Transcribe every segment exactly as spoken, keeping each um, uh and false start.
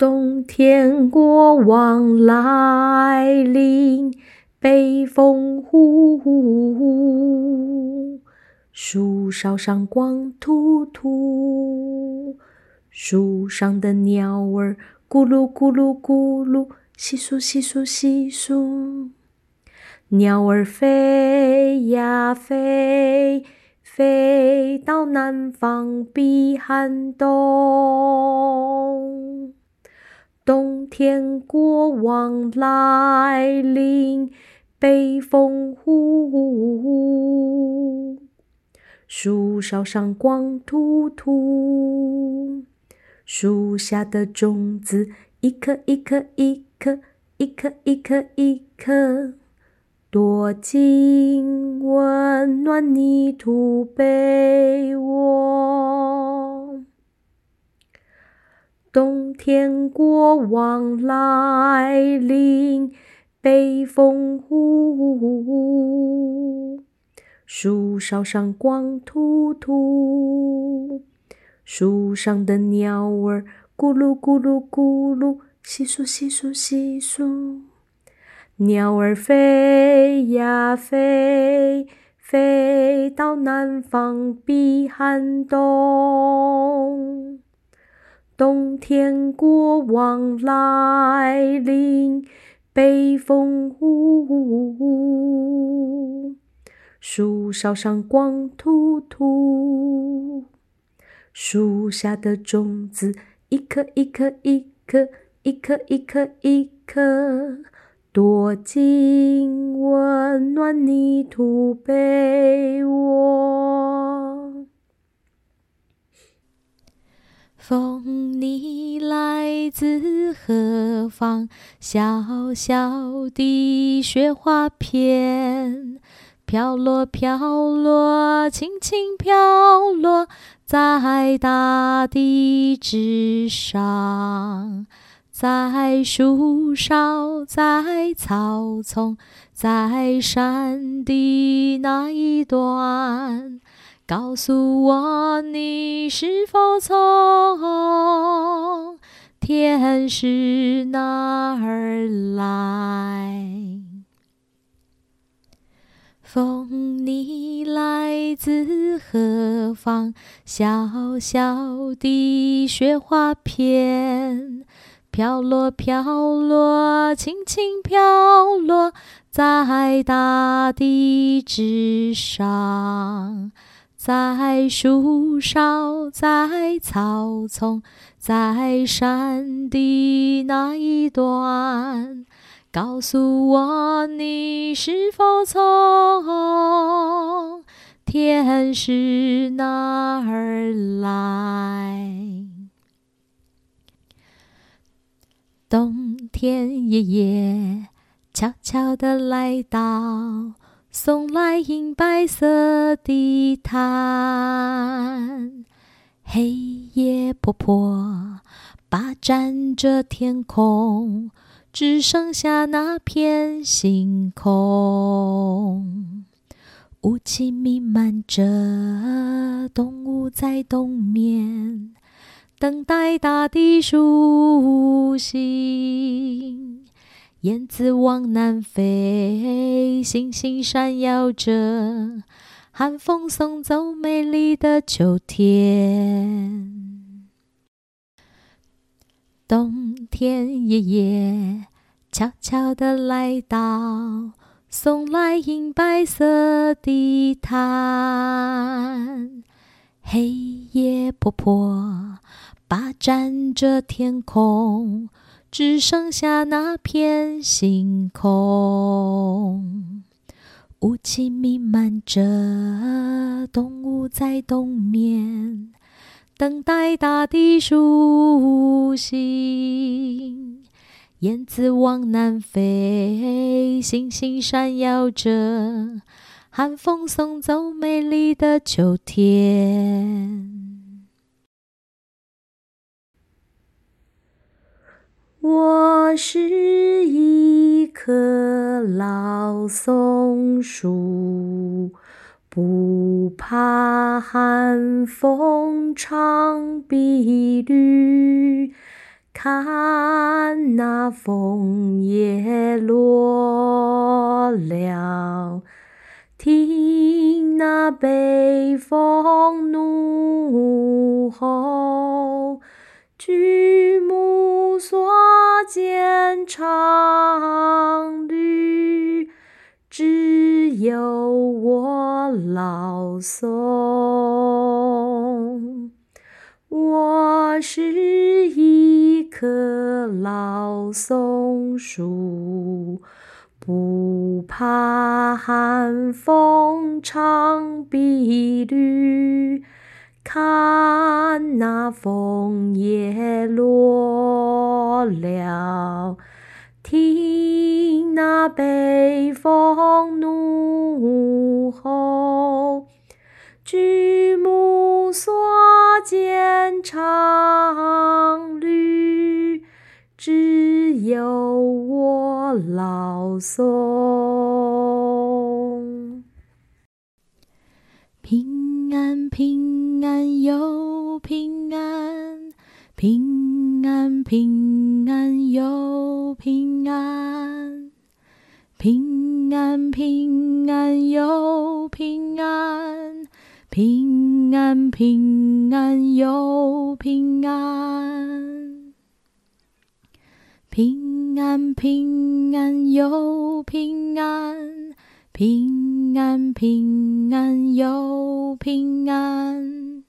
冬天国王来临，北风呼呼，树梢上光秃秃，树上的鸟儿咕噜咕噜咕噜，窸窣窸窣窸窣。鸟儿飞呀飞，飞到南方避寒冬。冬天国王来临，北风呼，树梢上光秃秃，树下的种子一颗一颗一颗，一颗一颗一颗，躲进温暖泥土被窝。冬天国王来临，北风呼，树梢上光秃秃，树上的鸟儿咕噜咕噜咕噜，窸窣窸窣窸窣。鸟儿飞呀飞，飞到南方避寒冬。冬天国王来临，北风呼，树梢上光秃秃，树下的种子一颗一颗一颗，一颗一颗一颗，躲进温暖泥土被窝。风你来自何方，小小的雪花片，飘落飘落，轻轻飘落在大地之上，在树梢，在草丛，在山的那一端，告诉我你是否从天使那儿来。风你来自何方，小小的雪花片，飘落飘落，轻轻飘落在大地之上，在树梢，在草丛，在山的那一端，告诉我你是否从天使那儿来。冬天爷爷悄悄地来到，送来银白色的炭，黑夜婆婆霸占着天空，只剩下那片星空。雾气弥漫着，动物在冬眠，等待大地苏醒。燕子往南飞，星星闪耀着，寒风送走美丽的秋天。冬天爷爷悄悄地来到，送来银白色的炭，黑夜婆婆霸占着天空，只剩下那片星空。雾气弥漫着，动物在冬眠，等待大地苏醒。燕子往南飞，星星闪耀着，寒风送走美丽的秋天。我是一棵老松树，不怕寒风长碧绿，看那枫叶落了，听那北风怒吼，举目所见常绿，只有我老松。我是一棵老松树，不怕寒风长碧绿，看那枫叶落了，听那北风怒吼，举目所见常绿，只有我老松。平安平安又平安，平安平安又平安，平安平安又平安，平安平安又平安，平安平安又平安，平安平安又平安，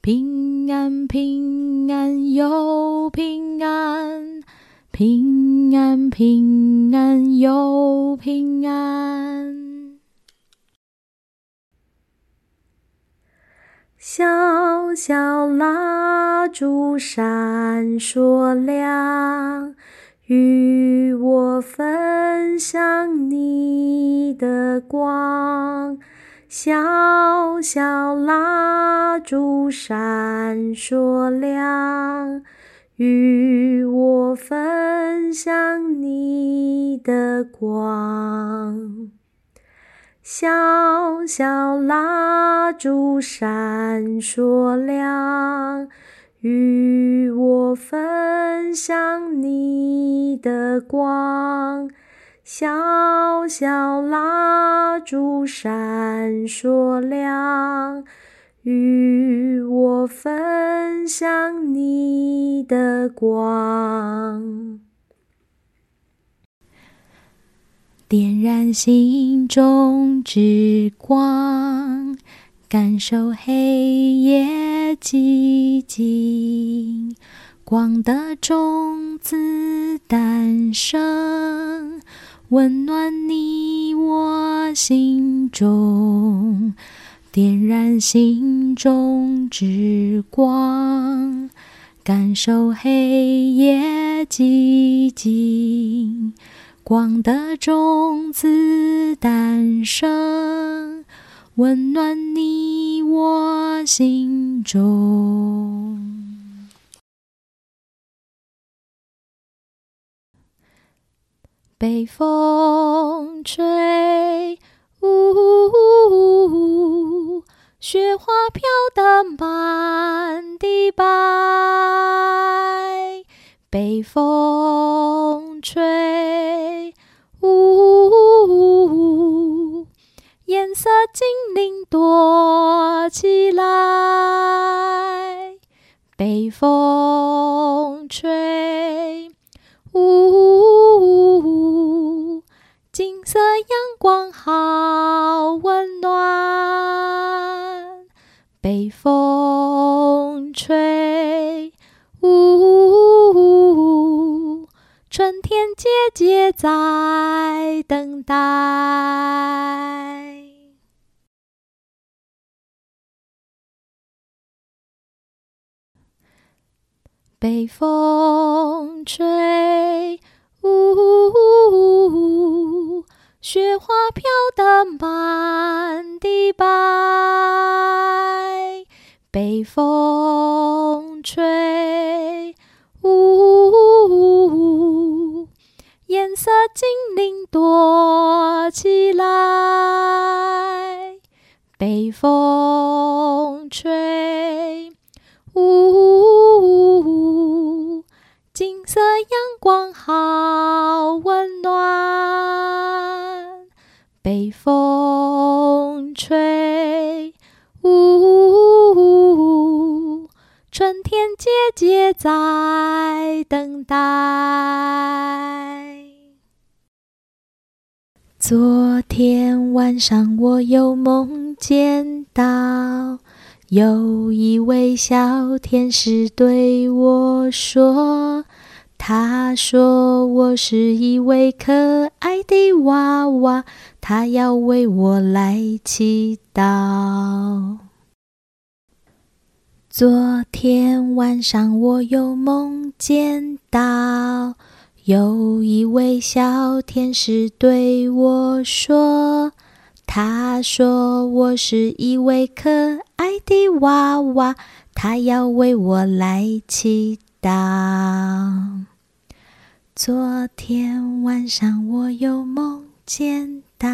平安平安又平安，平安平安又平安。小小蜡烛闪烁亮，与我分享你的光。小小蜡烛闪烁亮，与我分享你的光。小小蜡烛闪烁亮，与我分享你的光。小小蜡烛闪烁亮，与我分享你的光。点燃心中之光，感受黑夜寂静。光的种子诞生，温暖你我心中。点燃心中之光，感受黑夜寂静。光的种子诞生，温暖你我心中。北风吹，呜呜呜，雪花飘得满地白。北风吹，呜呜呜，颜色精灵躲起来。北风吹，呜呜呜，金色阳光好温暖。北风吹，呜呜呜，春天姐姐在等待。北风吹，呜呜呜，雪花飘得满地白。北风吹，呜呜呜，颜色精灵躲起来。北风吹，呜呜呜，金金色阳光好温暖，被风吹呜，春天姐姐在等待。昨天晚上我又梦见到有一位小天使对我说，他说我是一位可爱的娃娃，他要为我来祈祷。昨天晚上我又梦见到有一位小天使对我说，他说我是一位可爱的娃娃，他要为我来祈祷。昨天晚上我又梦见到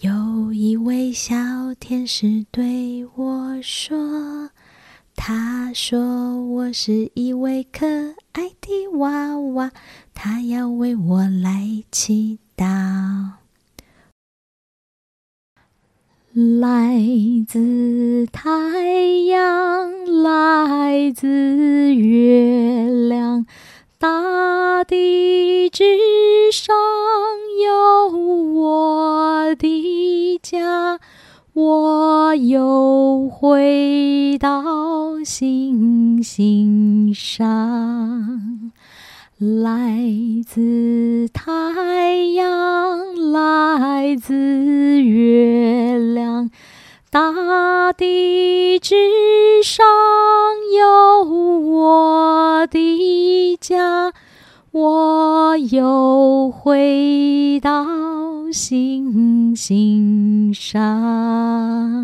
有一位小天使对我说，他说我是一位可爱的娃娃，他要为我来祈祷。来自太阳，来自月亮，大地之上有我的家，我又回到星星上。来自太阳，来自月亮，大地之上有我的家，我又回到星星上。